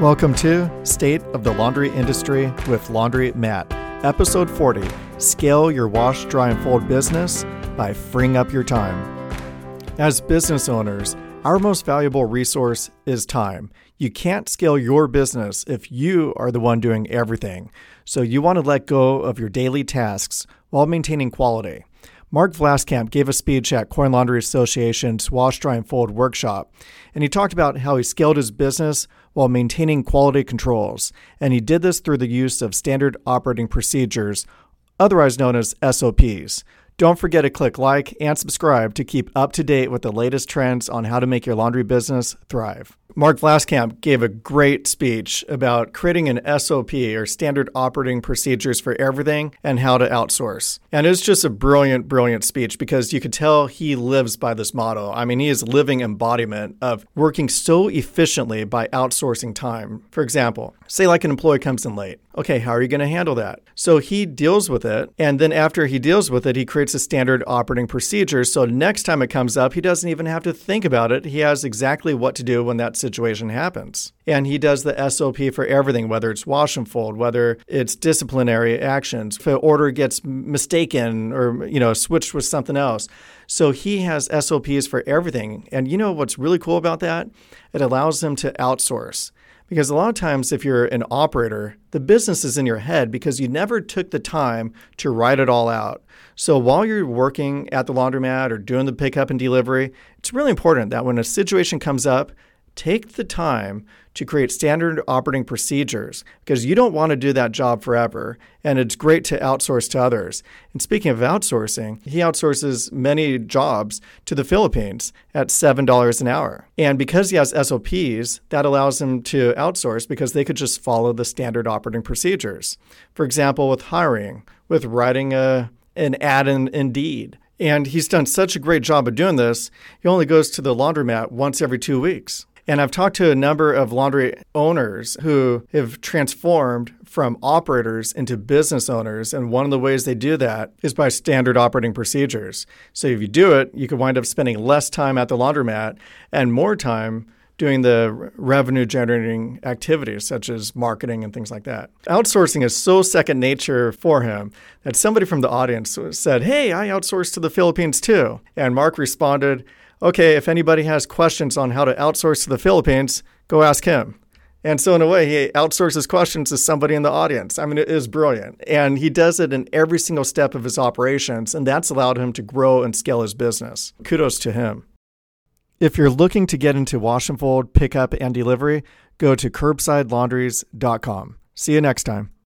Welcome to State of the Laundry Industry with Laundry Matt, Episode 40, Scale Your Wash, Dry, and Fold Business by Freeing Up Your Time. As business owners, our most valuable resource is time. You can't scale your business if you are the one doing everything, so you want to let go of your daily tasks while maintaining quality. Mark Vlaskamp gave a speech at Coin Laundry Association's Wash, Dry, and Fold workshop, and he talked about how he scaled his business while maintaining quality controls, and he did this through the use of standard operating procedures, otherwise known as SOPs. Don't forget to click like and subscribe to keep up to date with the latest trends on how to make your laundry business thrive. Mark Vlaskamp gave a great speech about creating an SOP, or standard operating procedures, for everything and how to outsource. And it's just a brilliant, brilliant speech because you could tell he lives by this motto. I mean, he is living embodiment of working so efficiently by outsourcing time. For example, say like an employee comes in late. Okay, how are you going to handle that? So he deals with it. And then after he deals with it, he creates a standard operating procedure. So next time it comes up, he doesn't even have to think about it. He has exactly what to do when that situation happens. And he does the SOP for everything, whether it's wash and fold, whether it's disciplinary actions, if an order gets mistaken or, switched with something else. So he has SOPs for everything. And you know what's really cool about that? It allows him to outsource. Because a lot of times if you're an operator, the business is in your head because you never took the time to write it all out. So while you're working at the laundromat or doing the pickup and delivery, it's really important that when a situation comes up, take the time to create standard operating procedures because you don't want to do that job forever, and it's great to outsource to others. And speaking of outsourcing, he outsources many jobs to the Philippines at $7 an hour. And because he has SOPs, that allows him to outsource because they could just follow the standard operating procedures. For example, with hiring, with writing an ad in Indeed. And he's done such a great job of doing this, he only goes to the laundromat once every 2 weeks. And I've talked to a number of laundry owners who have transformed from operators into business owners. And one of the ways they do that is by standard operating procedures. So if you do it, you could wind up spending less time at the laundromat and more time doing the revenue generating activities such as marketing and things like that. Outsourcing is so second nature for him that somebody from the audience said, "Hey, I outsourced to the Philippines too." And Mark responded, "Okay, if anybody has questions on how to outsource to the Philippines, go ask him." And so in a way, he outsources questions to somebody in the audience. I mean, it is brilliant. And he does it in every single step of his operations, and that's allowed him to grow and scale his business. Kudos to him. If you're looking to get into wash and fold, pickup, and delivery, go to curbsidelaundries.com. See you next time.